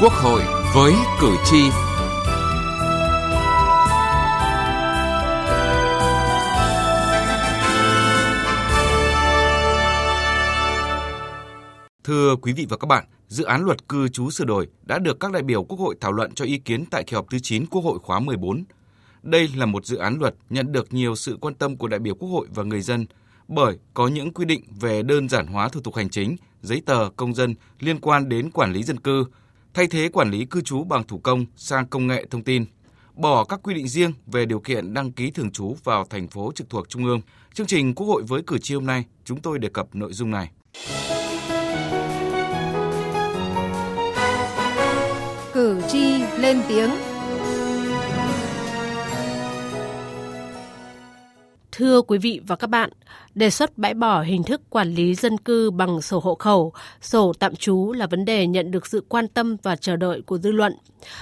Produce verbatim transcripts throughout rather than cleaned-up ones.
Quốc hội với cử tri. Thưa quý vị và các bạn, dự án luật cư trú sửa đổi đã được các đại biểu Quốc hội thảo luận cho ý kiến tại kỳ họp thứ chín Quốc hội khóa mười bốn. Đây là một dự án luật nhận được nhiều sự quan tâm của đại biểu Quốc hội và người dân bởi có những quy định về đơn giản hóa thủ tục hành chính, giấy tờ công dân liên quan đến quản lý dân cư, thay thế quản lý cư trú bằng thủ công sang công nghệ thông tin, bỏ các quy định riêng về điều kiện đăng ký thường trú vào thành phố trực thuộc Trung ương. Chương trình Quốc hội với cử tri hôm nay, chúng tôi đề cập nội dung này. Cử tri lên tiếng. Thưa quý vị và các bạn, đề xuất bãi bỏ hình thức quản lý dân cư bằng sổ hộ khẩu, sổ tạm trú là vấn đề nhận được sự quan tâm và chờ đợi của dư luận.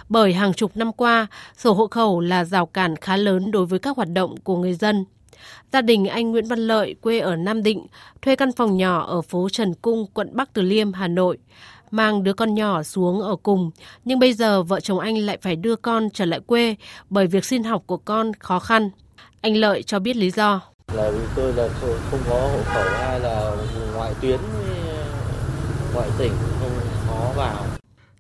Bởi hàng chục năm qua, sổ hộ khẩu là rào cản khá lớn đối với các hoạt động của người dân. Gia đình anh Nguyễn Văn Lợi quê ở Nam Định, thuê căn phòng nhỏ ở phố Trần Cung, quận Bắc Từ Liêm, Hà Nội, mang đứa con nhỏ xuống ở cùng. Nhưng bây giờ vợ chồng anh lại phải đưa con trở lại quê bởi việc xin học của con khó khăn. Anh Lợi cho biết lý do. Là vì tôi là không có hộ khẩu hay là ngoại tuyến, ngoại tỉnh, không khó vào.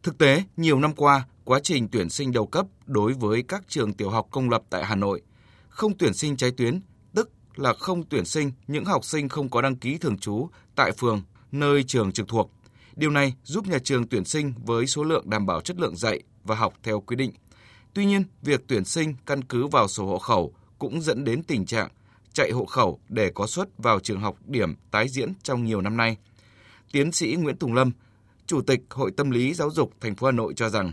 Thực tế, nhiều năm qua, quá trình tuyển sinh đầu cấp đối với các trường tiểu học công lập tại Hà Nội không tuyển sinh trái tuyến, tức là không tuyển sinh những học sinh không có đăng ký thường trú tại phường, nơi trường trực thuộc. Điều này giúp nhà trường tuyển sinh với số lượng đảm bảo chất lượng dạy và học theo quy định. Tuy nhiên, việc tuyển sinh căn cứ vào sổ hộ khẩu cũng dẫn đến tình trạng chạy hộ khẩu để có suất vào trường học điểm tái diễn trong nhiều năm nay. Tiến sĩ Nguyễn Tùng Lâm, Chủ tịch Hội Tâm lý Giáo dục thành phố Hà Nội cho rằng,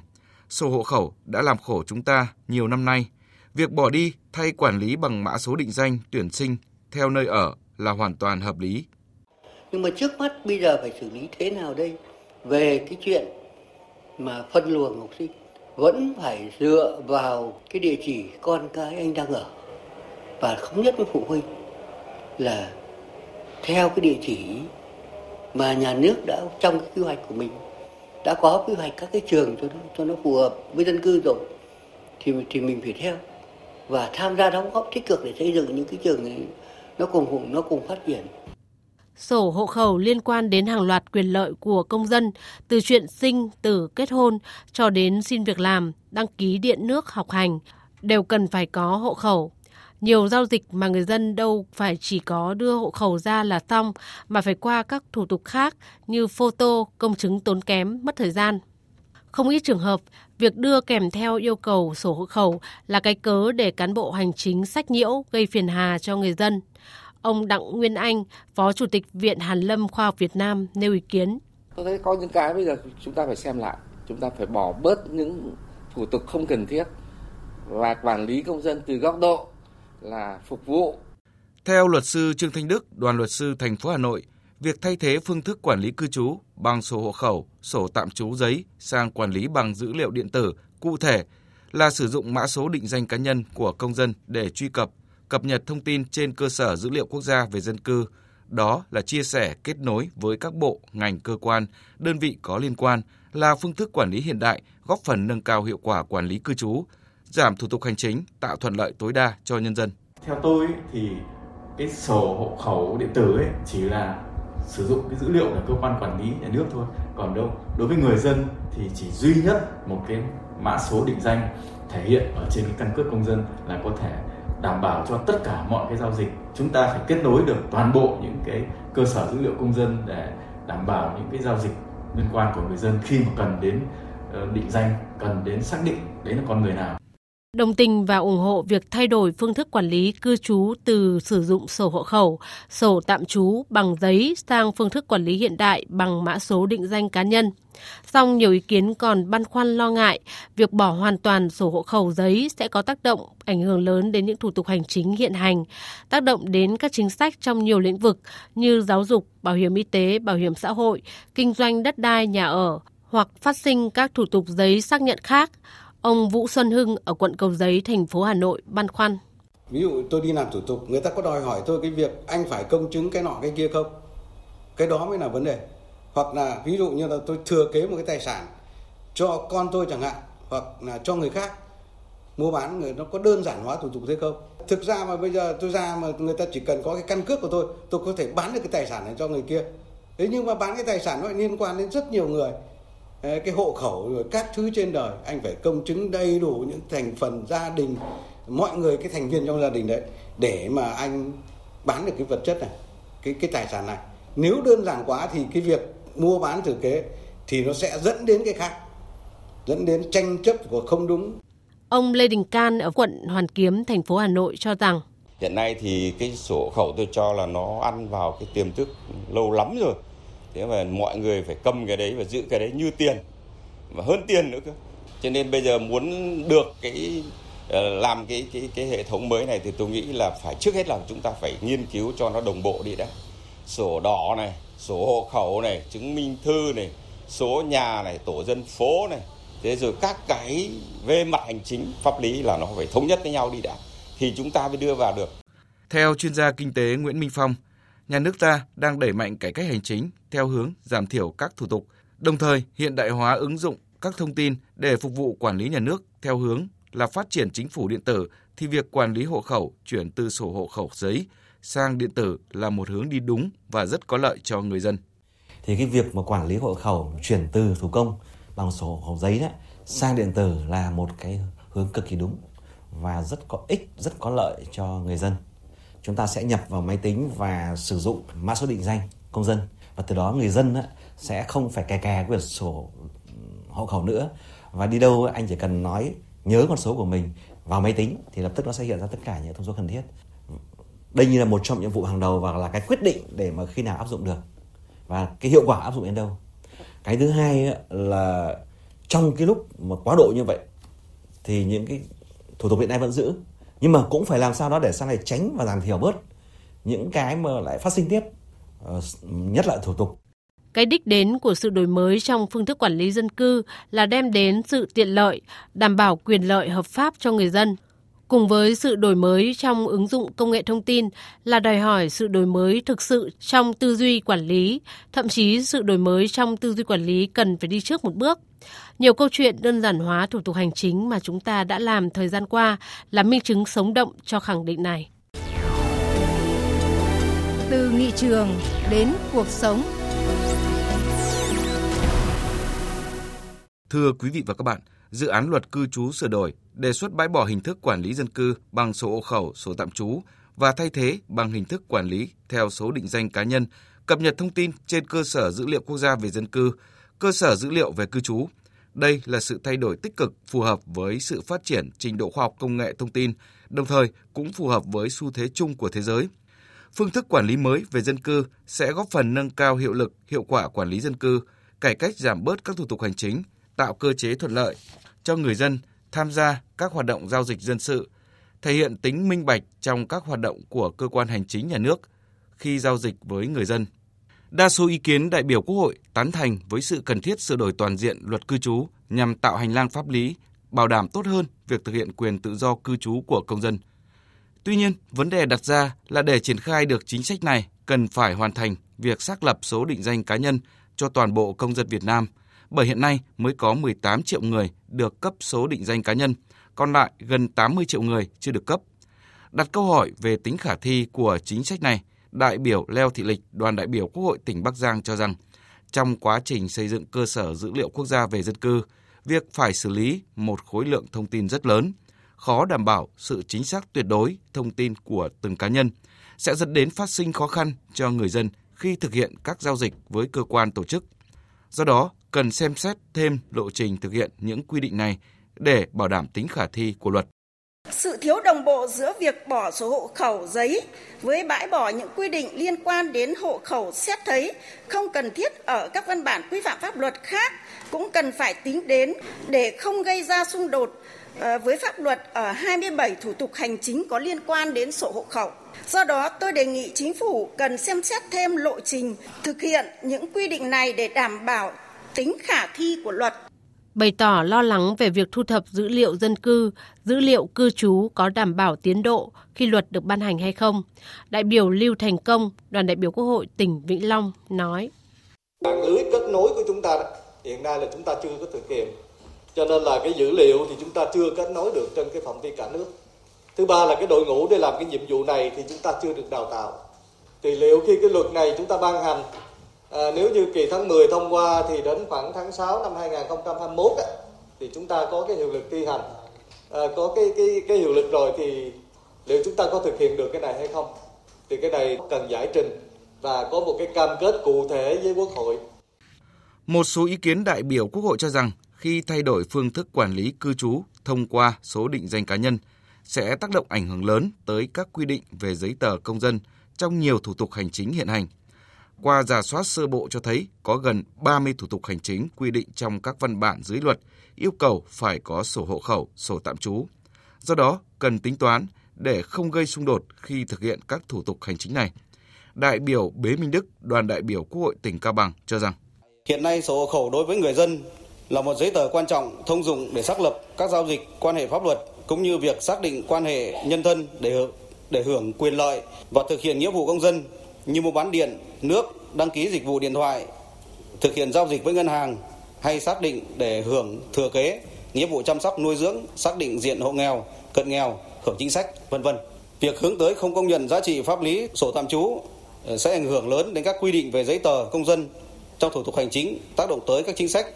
sổ hộ khẩu đã làm khổ chúng ta nhiều năm nay. Việc bỏ đi thay quản lý bằng mã số định danh tuyển sinh theo nơi ở là hoàn toàn hợp lý. Nhưng mà trước mắt bây giờ phải xử lý thế nào đây? Về cái chuyện mà phân luồng học sinh vẫn phải dựa vào cái địa chỉ con cái anh đang ở. Và không nhất với phụ huynh là theo cái địa chỉ mà nhà nước đã trong cái quy hoạch của mình đã có quy hoạch các cái trường cho nó, cho nó phù hợp với dân cư rồi thì thì mình phải theo và tham gia đóng góp tích cực để xây dựng những cái trường này nó cùng nó cùng phát triển. Sổ hộ khẩu liên quan đến hàng loạt quyền lợi của công dân, từ chuyện sinh, tử, kết hôn cho đến xin việc làm, đăng ký điện nước, học hành đều cần phải có hộ khẩu. Nhiều giao dịch mà người dân đâu phải chỉ có đưa hộ khẩu ra là xong mà phải qua các thủ tục khác như phôto, công chứng tốn kém, mất thời gian. Không ít trường hợp, việc đưa kèm theo yêu cầu sổ hộ khẩu là cái cớ để cán bộ hành chính sách nhiễu gây phiền hà cho người dân. Ông Đặng Nguyên Anh, Phó Chủ tịch Viện Hàn Lâm Khoa học Việt Nam nêu ý kiến. Tôi thấy có những cái bây giờ chúng ta phải xem lại, chúng ta phải bỏ bớt những thủ tục không cần thiết và quản lý công dân từ góc độ là phục vụ. Theo luật sư Trương Thanh Đức, đoàn luật sư thành phố Hà Nội, việc thay thế phương thức quản lý cư trú bằng sổ hộ khẩu, sổ tạm trú giấy sang quản lý bằng dữ liệu điện tử, cụ thể là sử dụng mã số định danh cá nhân của công dân để truy cập, cập nhật thông tin trên cơ sở dữ liệu quốc gia về dân cư. Đó là chia sẻ, kết nối với các bộ, ngành, cơ quan, đơn vị có liên quan là phương thức quản lý hiện đại, góp phần nâng cao hiệu quả quản lý cư trú, giảm thủ tục hành chính, tạo thuận lợi tối đa cho nhân dân. Theo tôi thì cái sổ hộ khẩu điện tử ấy chỉ là sử dụng cái dữ liệu của cơ quan quản lý nhà nước thôi. Còn đâu đối với người dân thì chỉ duy nhất một cái mã số định danh thể hiện ở trên cái căn cước công dân là có thể đảm bảo cho tất cả mọi cái giao dịch. Chúng ta phải kết nối được toàn bộ những cái cơ sở dữ liệu công dân để đảm bảo những cái giao dịch liên quan của người dân khi mà cần đến định danh, cần đến xác định đấy là con người nào. Đồng tình và ủng hộ việc thay đổi phương thức quản lý cư trú từ sử dụng sổ hộ khẩu, sổ tạm trú bằng giấy sang phương thức quản lý hiện đại bằng mã số định danh cá nhân. Song nhiều ý kiến còn băn khoăn lo ngại việc bỏ hoàn toàn sổ hộ khẩu giấy sẽ có tác động ảnh hưởng lớn đến những thủ tục hành chính hiện hành, tác động đến các chính sách trong nhiều lĩnh vực như giáo dục, bảo hiểm y tế, bảo hiểm xã hội, kinh doanh đất đai, nhà ở hoặc phát sinh các thủ tục giấy xác nhận khác. Ông Vũ Xuân Hưng ở quận Cầu Giấy, thành phố Hà Nội băn khoăn. Ví dụ tôi đi làm thủ tục, người ta có đòi hỏi tôi cái việc anh phải công chứng cái nọ cái kia không? Cái đó mới là vấn đề. Hoặc là ví dụ như là tôi thừa kế một cái tài sản, cho con tôi chẳng hạn, hoặc là cho người khác mua bán, người nó có đơn giản hóa thủ tục thế không? Thực ra mà bây giờ tôi ra mà người ta chỉ cần có cái căn cước của tôi, tôi có thể bán được cái tài sản này cho người kia. Thế nhưng mà bán cái tài sản nó lại liên quan đến rất nhiều người, cái hộ khẩu rồi các thứ trên đời, anh phải công chứng đầy đủ những thành phần gia đình, mọi người, cái thành viên trong gia đình đấy, để mà anh bán được cái vật chất này, cái cái tài sản này. Nếu đơn giản quá thì cái việc mua bán thừa kế thì nó sẽ dẫn đến cái khác, dẫn đến tranh chấp của không đúng. Ông Lê Đình Can ở quận Hoàn Kiếm, thành phố Hà Nội cho rằng hiện nay thì cái sổ hộ khẩu tôi cho là nó ăn vào cái tiềm thức lâu lắm rồi. Thế mà mọi người phải cầm cái đấy và giữ cái đấy như tiền, và hơn tiền nữa cơ. Cho nên bây giờ muốn được cái làm cái cái cái hệ thống mới này thì tôi nghĩ là phải trước hết là chúng ta phải nghiên cứu cho nó đồng bộ đi đã. Sổ đỏ này, sổ hộ khẩu này, chứng minh thư này, số nhà này, tổ dân phố này, thế rồi các cái về mặt hành chính pháp lý là nó phải thống nhất với nhau đi đã, thì chúng ta mới đưa vào được. Theo chuyên gia kinh tế Nguyễn Minh Phong, nhà nước ta đang đẩy mạnh cải cách hành chính theo hướng giảm thiểu các thủ tục, đồng thời hiện đại hóa ứng dụng các thông tin để phục vụ quản lý nhà nước theo hướng là phát triển chính phủ điện tử, thì việc quản lý hộ khẩu chuyển từ sổ hộ khẩu giấy sang điện tử là một hướng đi đúng và rất có lợi cho người dân. Thì cái việc mà quản lý hộ khẩu chuyển từ thủ công bằng sổ hộ khẩu giấy đấy sang điện tử là một cái hướng cực kỳ đúng và rất có ích, rất có lợi cho người dân. Chúng ta sẽ nhập vào máy tính và sử dụng mã số định danh công dân, và từ đó người dân sẽ không phải cà cà quyển sổ hộ khẩu nữa, và đi đâu anh chỉ cần nói nhớ con số của mình vào máy tính thì lập tức nó sẽ hiện ra tất cả những thông số cần thiết. Đây như là một trong nhiệm vụ hàng đầu và là cái quyết định để mà khi nào áp dụng được và cái hiệu quả áp dụng đến đâu. Cái thứ hai là trong cái lúc mà quá độ như vậy thì những cái thủ tục hiện nay vẫn giữ, nhưng mà cũng phải làm sao đó để sau này tránh và giảm thiểu bớt những cái mà lại phát sinh tiếp, nhất là thủ tục. Cái đích đến của sự đổi mới trong phương thức quản lý dân cư là đem đến sự tiện lợi, đảm bảo quyền lợi hợp pháp cho người dân. Cùng với sự đổi mới trong ứng dụng công nghệ thông tin là đòi hỏi sự đổi mới thực sự trong tư duy quản lý, thậm chí sự đổi mới trong tư duy quản lý cần phải đi trước một bước. Nhiều câu chuyện đơn giản hóa thủ tục hành chính mà chúng ta đã làm thời gian qua là minh chứng sống động cho khẳng định này. Từ nghị trường đến cuộc sống. Thưa quý vị và các bạn, dự án luật cư trú sửa đổi đề xuất bãi bỏ hình thức quản lý dân cư bằng sổ hộ khẩu, sổ tạm trú và thay thế bằng hình thức quản lý theo số định danh cá nhân, cập nhật thông tin trên cơ sở dữ liệu quốc gia về dân cư, cơ sở dữ liệu về cư trú. Đây là sự thay đổi tích cực phù hợp với sự phát triển trình độ khoa học công nghệ thông tin, đồng thời cũng phù hợp với xu thế chung của thế giới. Phương thức quản lý mới về dân cư sẽ góp phần nâng cao hiệu lực, hiệu quả quản lý dân cư, cải cách giảm bớt các thủ tục hành chính, tạo cơ chế thuận lợi cho người dân tham gia các hoạt động giao dịch dân sự, thể hiện tính minh bạch trong các hoạt động của cơ quan hành chính nhà nước khi giao dịch với người dân. Đa số ý kiến đại biểu Quốc hội tán thành với sự cần thiết sửa đổi toàn diện luật cư trú nhằm tạo hành lang pháp lý, bảo đảm tốt hơn việc thực hiện quyền tự do cư trú của công dân. Tuy nhiên, vấn đề đặt ra là để triển khai được chính sách này cần phải hoàn thành việc xác lập số định danh cá nhân cho toàn bộ công dân Việt Nam, bởi hiện nay mới có mười tám triệu người được cấp số định danh cá nhân, còn lại gần tám mươi triệu người chưa được cấp. Đặt câu hỏi về tính khả thi của chính sách này, đại biểu Leo Thị Lịch, đoàn đại biểu Quốc hội tỉnh Bắc Giang cho rằng, trong quá trình xây dựng cơ sở dữ liệu quốc gia về dân cư, việc phải xử lý một khối lượng thông tin rất lớn, khó đảm bảo sự chính xác tuyệt đối thông tin của từng cá nhân, sẽ dẫn đến phát sinh khó khăn cho người dân khi thực hiện các giao dịch với cơ quan tổ chức. Do đó, cần xem xét thêm lộ trình thực hiện những quy định này để bảo đảm tính khả thi của luật. Sự thiếu đồng bộ giữa việc bỏ sổ hộ khẩu giấy với bãi bỏ những quy định liên quan đến hộ khẩu xét thấy không cần thiết ở các văn bản quy phạm pháp luật khác cũng cần phải tính đến để không gây ra xung đột với pháp luật ở hai mươi bảy thủ tục hành chính có liên quan đến sổ hộ khẩu. Do đó, tôi đề nghị chính phủ cần xem xét thêm lộ trình thực hiện những quy định này để đảm bảo tính khả thi của luật. Bày tỏ lo lắng về việc thu thập dữ liệu dân cư, dữ liệu cư trú có đảm bảo tiến độ khi luật được ban hành hay không, đại biểu Lưu Thành Công, đoàn đại biểu Quốc hội tỉnh Vĩnh Long nói: mạng lưới kết nối của chúng ta hiện nay là chúng ta chưa có thực hiện Cho nên là cái dữ liệu thì chúng ta chưa kết nối được trên cái phạm vi cả nước. Thứ ba là cái đội ngũ để làm cái nhiệm vụ này thì chúng ta chưa được đào tạo. Thì liệu khi cái luật này chúng ta ban hành, à, nếu như kỳ tháng mười thông qua thì đến khoảng tháng sáu năm hai nghìn không trăm hai mươi mốt á, thì chúng ta có cái hiệu lực thi hành, à, có cái, cái, cái hiệu lực rồi thì liệu chúng ta có thực hiện được cái này hay không? Thì cái này cần giải trình và có một cái cam kết cụ thể với Quốc hội. Một số ý kiến đại biểu Quốc hội cho rằng khi thay đổi phương thức quản lý cư trú thông qua số định danh cá nhân sẽ tác động ảnh hưởng lớn tới các quy định về giấy tờ công dân trong nhiều thủ tục hành chính hiện hành. Qua rà soát sơ bộ cho thấy có gần ba mươi thủ tục hành chính quy định trong các văn bản dưới luật yêu cầu phải có sổ hộ khẩu, sổ tạm trú. Do đó, cần tính toán để không gây xung đột khi thực hiện các thủ tục hành chính này. Đại biểu Bế Minh Đức, đoàn đại biểu Quốc hội tỉnh Cao Bằng cho rằng hiện nay sổ hộ khẩu đối với người dân là một giấy tờ quan trọng thông dụng để xác lập các giao dịch quan hệ pháp luật cũng như việc xác định quan hệ nhân thân để hưởng, để hưởng quyền lợi và thực hiện nghĩa vụ công dân như mua bán điện, nước, đăng ký dịch vụ điện thoại, thực hiện giao dịch với ngân hàng hay xác định để hưởng thừa kế, nghĩa vụ chăm sóc nuôi dưỡng, xác định diện hộ nghèo, cận nghèo, hưởng chính sách, vân vân. Việc hướng tới không công nhận giá trị pháp lý sổ tạm trú sẽ ảnh hưởng lớn đến các quy định về giấy tờ công dân trong thủ tục hành chính, tác động tới các chính sách,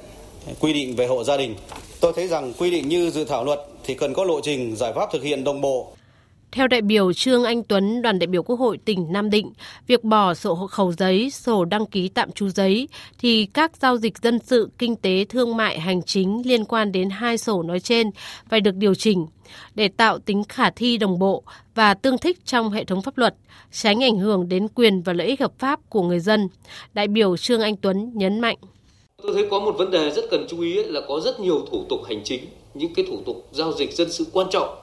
quy định về hộ gia đình. Tôi thấy rằng quy định như dự thảo luật thì cần có lộ trình, giải pháp thực hiện đồng bộ. Theo đại biểu Trương Anh Tuấn, đoàn đại biểu Quốc hội tỉnh Nam Định, việc bỏ sổ hộ khẩu giấy, sổ đăng ký tạm trú giấy thì các giao dịch dân sự, kinh tế, thương mại, hành chính liên quan đến hai sổ nói trên phải được điều chỉnh để tạo tính khả thi đồng bộ và tương thích trong hệ thống pháp luật, tránh ảnh hưởng đến quyền và lợi ích hợp pháp của người dân. Đại biểu Trương Anh Tuấn nhấn mạnh. Tôi thấy có một vấn đề rất cần chú ý là có rất nhiều thủ tục hành chính, những cái thủ tục giao dịch dân sự quan trọng.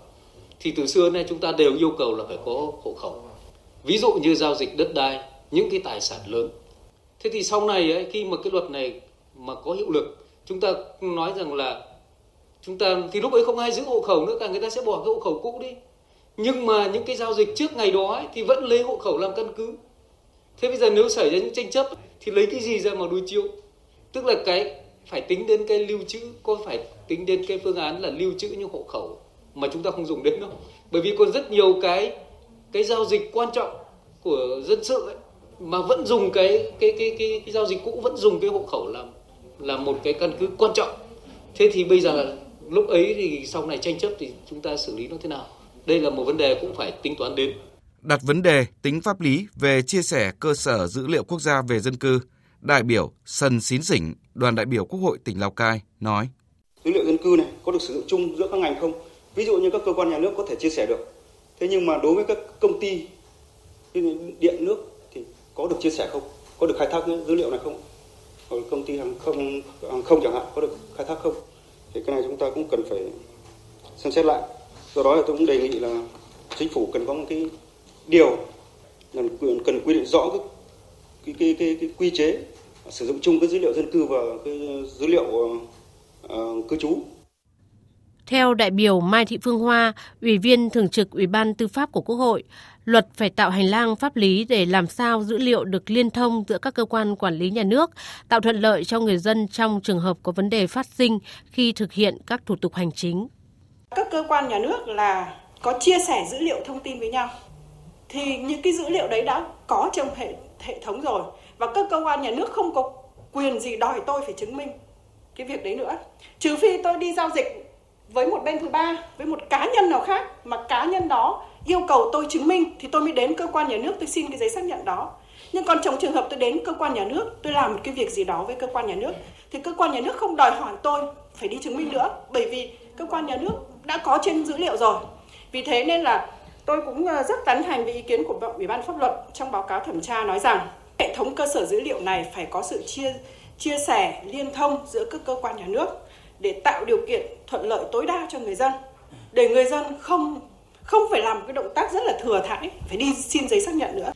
Thì từ xưa nay chúng ta đều yêu cầu là phải có hộ khẩu. Ví dụ như giao dịch đất đai, những cái tài sản lớn. Thế thì sau này ấy, khi mà cái luật này mà có hiệu lực, chúng ta nói rằng là chúng ta thì lúc ấy không ai giữ hộ khẩu nữa cả, người ta sẽ bỏ cái hộ khẩu cũ đi. Nhưng mà những cái giao dịch trước ngày đó ấy, thì vẫn lấy hộ khẩu làm căn cứ. Thế bây giờ nếu xảy ra những tranh chấp thì lấy cái gì ra mà đối chiếu? Tức là cái phải tính đến cái lưu trữ, có phải tính đến cái phương án là lưu trữ những hộ khẩu mà chúng ta không dùng đến đâu. Bởi vì còn rất nhiều cái cái giao dịch quan trọng của dân sự ấy, mà vẫn dùng cái cái cái cái, cái giao dịch cũ, vẫn dùng cái hộ khẩu làm là một cái căn cứ quan trọng. Thế thì bây giờ lúc ấy thì sau này tranh chấp thì chúng ta xử lý nó thế nào? Đây là một vấn đề cũng phải tính toán đến. Đặt vấn đề tính pháp lý về chia sẻ cơ sở dữ liệu quốc gia về dân cư, đại biểu Sân Xín Xỉnh, đoàn đại biểu Quốc hội tỉnh Lào Cai nói: dữ liệu dân cư này có được sử dụng chung giữa các ngành không? Ví dụ như các cơ quan nhà nước có thể chia sẻ được. Thế nhưng mà đối với các công ty điện nước thì có được chia sẻ không? Có được khai thác dữ liệu này không? Hoặc công ty hàng không, hàng không chẳng hạn, có được khai thác không? Thì cái này chúng ta cũng cần phải xem xét lại. Do đó là tôi cũng đề nghị là chính phủ cần có một cái điều là cần quy định rõ cái Cái, cái, cái, cái quy chế sử dụng chung cái dữ liệu dân cư và cái dữ liệu uh, cư trú. Theo đại biểu Mai Thị Phương Hoa, Ủy viên Thường trực Ủy ban Tư pháp của Quốc hội, luật phải tạo hành lang pháp lý để làm sao dữ liệu được liên thông giữa các cơ quan quản lý nhà nước, tạo thuận lợi cho người dân trong trường hợp có vấn đề phát sinh khi thực hiện các thủ tục hành chính. Các cơ quan nhà nước là có chia sẻ dữ liệu thông tin với nhau. Thì những cái dữ liệu đấy đã có trong hệ hệ thống rồi và các cơ quan nhà nước không có quyền gì đòi tôi phải chứng minh cái việc đấy nữa, trừ phi tôi đi giao dịch với một bên thứ ba, với một cá nhân nào khác mà cá nhân đó yêu cầu tôi chứng minh thì tôi mới đến cơ quan nhà nước tôi xin cái giấy xác nhận đó. Nhưng còn trong trường hợp tôi đến cơ quan nhà nước, tôi làm một cái việc gì đó với cơ quan nhà nước thì cơ quan nhà nước không đòi hỏi tôi phải đi chứng minh nữa, bởi vì cơ quan nhà nước đã có trên dữ liệu rồi. Vì thế nên là tôi cũng rất tán thành với ý kiến của Ủy ban Pháp luật trong báo cáo thẩm tra nói rằng hệ thống cơ sở dữ liệu này phải có sự chia chia sẻ liên thông giữa các cơ quan nhà nước để tạo điều kiện thuận lợi tối đa cho người dân, để người dân không không phải làm cái động tác rất là thừa thãi phải đi xin giấy xác nhận nữa.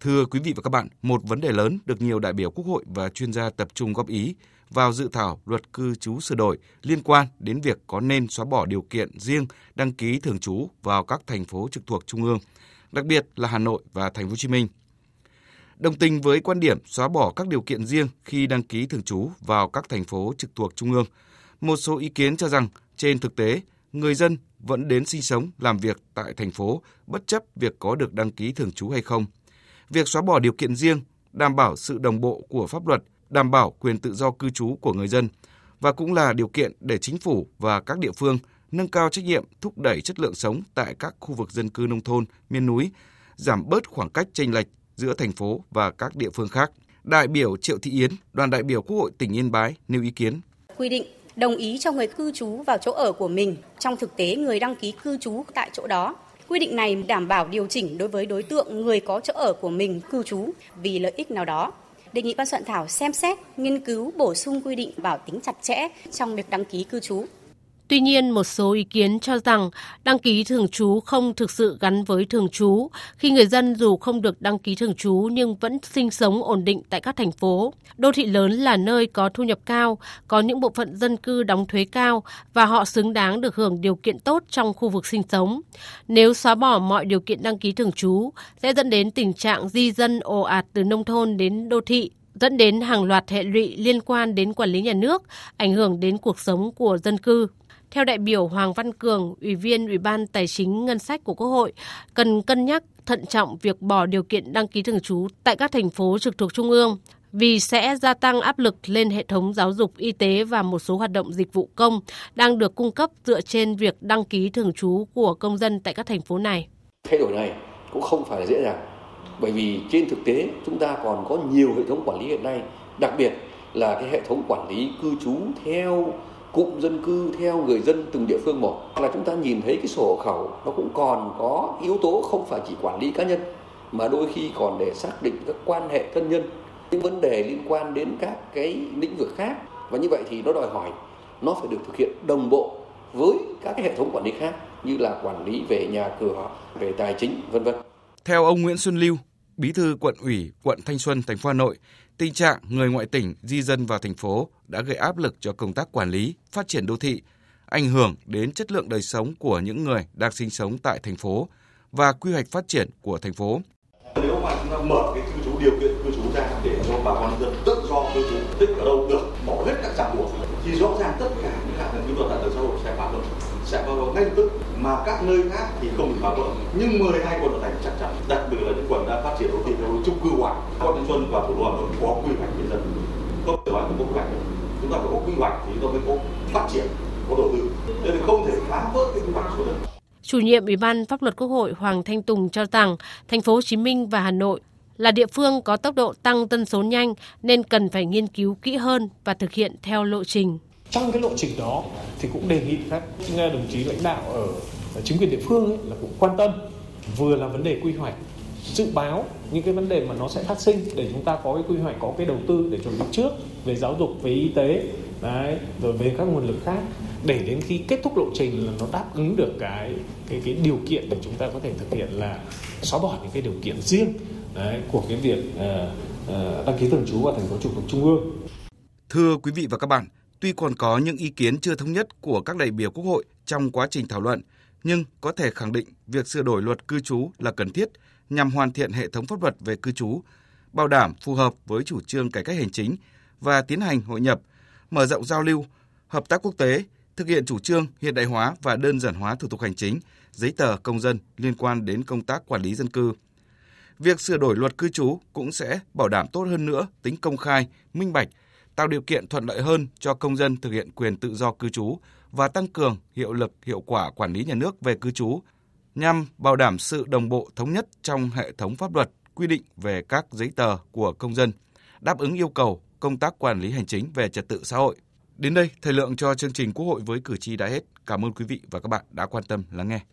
Thưa quý vị và các bạn, một vấn đề lớn được nhiều đại biểu Quốc hội và chuyên gia tập trung góp ý vào dự thảo luật cư trú sửa đổi liên quan đến việc có nên xóa bỏ điều kiện riêng đăng ký thường trú vào các thành phố trực thuộc Trung ương, đặc biệt là Hà Nội và Thành phố Hồ Chí Minh. đồng tình với quan điểm xóa bỏ các điều kiện riêng khi đăng ký thường trú vào các thành phố trực thuộc Trung ương. Một số ý kiến cho rằng trên thực tế, người dân vẫn đến sinh sống, làm việc tại thành phố bất chấp việc có được đăng ký thường trú hay không. Việc xóa bỏ điều kiện riêng đảm bảo sự đồng bộ của pháp luật, đảm bảo quyền tự do cư trú của người dân và cũng là điều kiện để chính phủ và các địa phương nâng cao trách nhiệm thúc đẩy chất lượng sống tại các khu vực dân cư nông thôn, miền núi, giảm bớt khoảng cách chênh lệch giữa thành phố và các địa phương khác. Đại biểu Triệu Thị Yến, đoàn đại biểu Quốc hội tỉnh Yên Bái nêu ý kiến. Quy định đồng ý cho người cư trú vào chỗ ở của mình, trong thực tế người đăng ký cư trú tại chỗ đó. Quy định này đảm bảo điều chỉnh đối với đối tượng người có chỗ ở của mình cư trú vì lợi ích nào đó. Đề nghị ban soạn thảo xem xét, nghiên cứu bổ sung quy định bảo tính chặt chẽ trong việc đăng ký cư trú. Tuy nhiên, một số ý kiến cho rằng đăng ký thường trú không thực sự gắn với thường trú khi người dân dù không được đăng ký thường trú nhưng vẫn sinh sống ổn định tại các thành phố. Đô thị lớn là nơi có thu nhập cao, có những bộ phận dân cư đóng thuế cao và họ xứng đáng được hưởng điều kiện tốt trong khu vực sinh sống. Nếu xóa bỏ mọi điều kiện đăng ký thường trú sẽ dẫn đến tình trạng di dân ồ ạt từ nông thôn đến đô thị, dẫn đến hàng loạt hệ lụy liên quan đến quản lý nhà nước, ảnh hưởng đến cuộc sống của dân cư. Theo đại biểu Hoàng Văn Cường, Ủy viên Ủy ban Tài chính Ngân sách của Quốc hội, cần cân nhắc thận trọng việc bỏ điều kiện đăng ký thường trú tại các thành phố trực thuộc Trung ương vì sẽ gia tăng áp lực lên hệ thống giáo dục, y tế và một số hoạt động dịch vụ công đang được cung cấp dựa trên việc đăng ký thường trú của công dân tại các thành phố này. Thay đổi này cũng không phải là dễ dàng bởi vì trên thực tế chúng ta còn có nhiều hệ thống quản lý hiện nay, đặc biệt là cái hệ thống quản lý cư trú theo cụm dân cư, theo người dân từng địa phương một, là chúng ta nhìn thấy cái sổ hộ khẩu nó cũng còn có yếu tố không phải chỉ quản lý cá nhân mà đôi khi còn để xác định các quan hệ thân nhân, những vấn đề liên quan đến các cái lĩnh vực khác, và như vậy thì nó đòi hỏi nó phải được thực hiện đồng bộ với các cái hệ thống quản lý khác như là quản lý về nhà cửa, về tài chính, vân vân. Theo ông Nguyễn Xuân Lưu, Bí thư Quận ủy quận Thanh Xuân, thành phố Hà Nội, tình trạng người ngoại tỉnh di dân vào thành phố đã gây áp lực cho công tác quản lý, phát triển đô thị, ảnh hưởng đến chất lượng đời sống của những người đang sinh sống tại thành phố và quy hoạch phát triển của thành phố. Nếu mà chúng ta mở cái cư trú, điều kiện cư trú ra để cho bà con dân tự do cư trú, tích ở đâu được, bỏ hết các ràng buộc thì rõ ràng tất cả những hạn chế của xã hội sẽ phá vỡ, sẽ phá vỡ ngay lập tức, mà các nơi khác thì không bị phá vỡ. Nhưng mười hai quận nội thành chắc chắn, đặc biệt là những quận đã phát triển đô thị theo chung cư hoạch, quận Thanh Xuân và thủ đô Hà Nội có quy hoạch về dân, không thể nói không có quy hoạch. Chúng ta phải có quy hoạch thì chúng ta mới có phát triển, có đầu tư. Nên là không thể phá vỡ cái quy hoạch của dân. Chủ nhiệm Ủy ban Pháp luật Quốc hội Hoàng Thanh Tùng cho rằng Thành phố Hồ Chí Minh và Hà Nội là địa phương có tốc độ tăng dân số nhanh nên cần phải nghiên cứu kỹ hơn và thực hiện theo lộ trình. Trong cái lộ trình đó thì cũng đề nghị các đồng chí lãnh đạo ở chính quyền địa phương ấy là cũng quan tâm, vừa là vấn đề quy hoạch, dự báo những cái vấn đề mà nó sẽ phát sinh để chúng ta có cái quy hoạch, có cái đầu tư để chuẩn bị trước về giáo dục, về y tế, đấy, rồi về các nguồn lực khác, để đến khi kết thúc lộ trình là nó đáp ứng được cái cái cái điều kiện để chúng ta có thể thực hiện là xóa bỏ những cái điều kiện riêng đấy, của cái việc uh, uh, đăng ký thường trú vào thành phố trực thuộc Trung ương. Thưa quý vị và các bạn, tuy còn có những ý kiến chưa thống nhất của các đại biểu Quốc hội trong quá trình thảo luận, nhưng có thể khẳng định việc sửa đổi luật cư trú là cần thiết nhằm hoàn thiện hệ thống pháp luật về cư trú, bảo đảm phù hợp với chủ trương cải cách hành chính và tiến hành hội nhập, mở rộng giao lưu, hợp tác quốc tế, thực hiện chủ trương hiện đại hóa và đơn giản hóa thủ tục hành chính, giấy tờ công dân liên quan đến công tác quản lý dân cư. Việc sửa đổi luật cư trú cũng sẽ bảo đảm tốt hơn nữa tính công khai, minh bạch, tạo điều kiện thuận lợi hơn cho công dân thực hiện quyền tự do cư trú và tăng cường hiệu lực, hiệu quả quản lý nhà nước về cư trú nhằm bảo đảm sự đồng bộ thống nhất trong hệ thống pháp luật quy định về các giấy tờ của công dân, đáp ứng yêu cầu công tác quản lý hành chính về trật tự xã hội. Đến đây, thời lượng cho chương trình Quốc hội với cử tri đã hết. Cảm ơn quý vị và các bạn đã quan tâm lắng nghe.